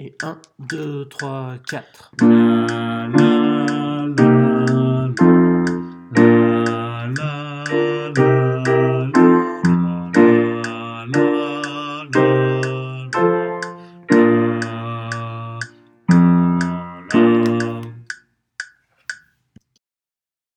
Et 1, 2, 3, 4.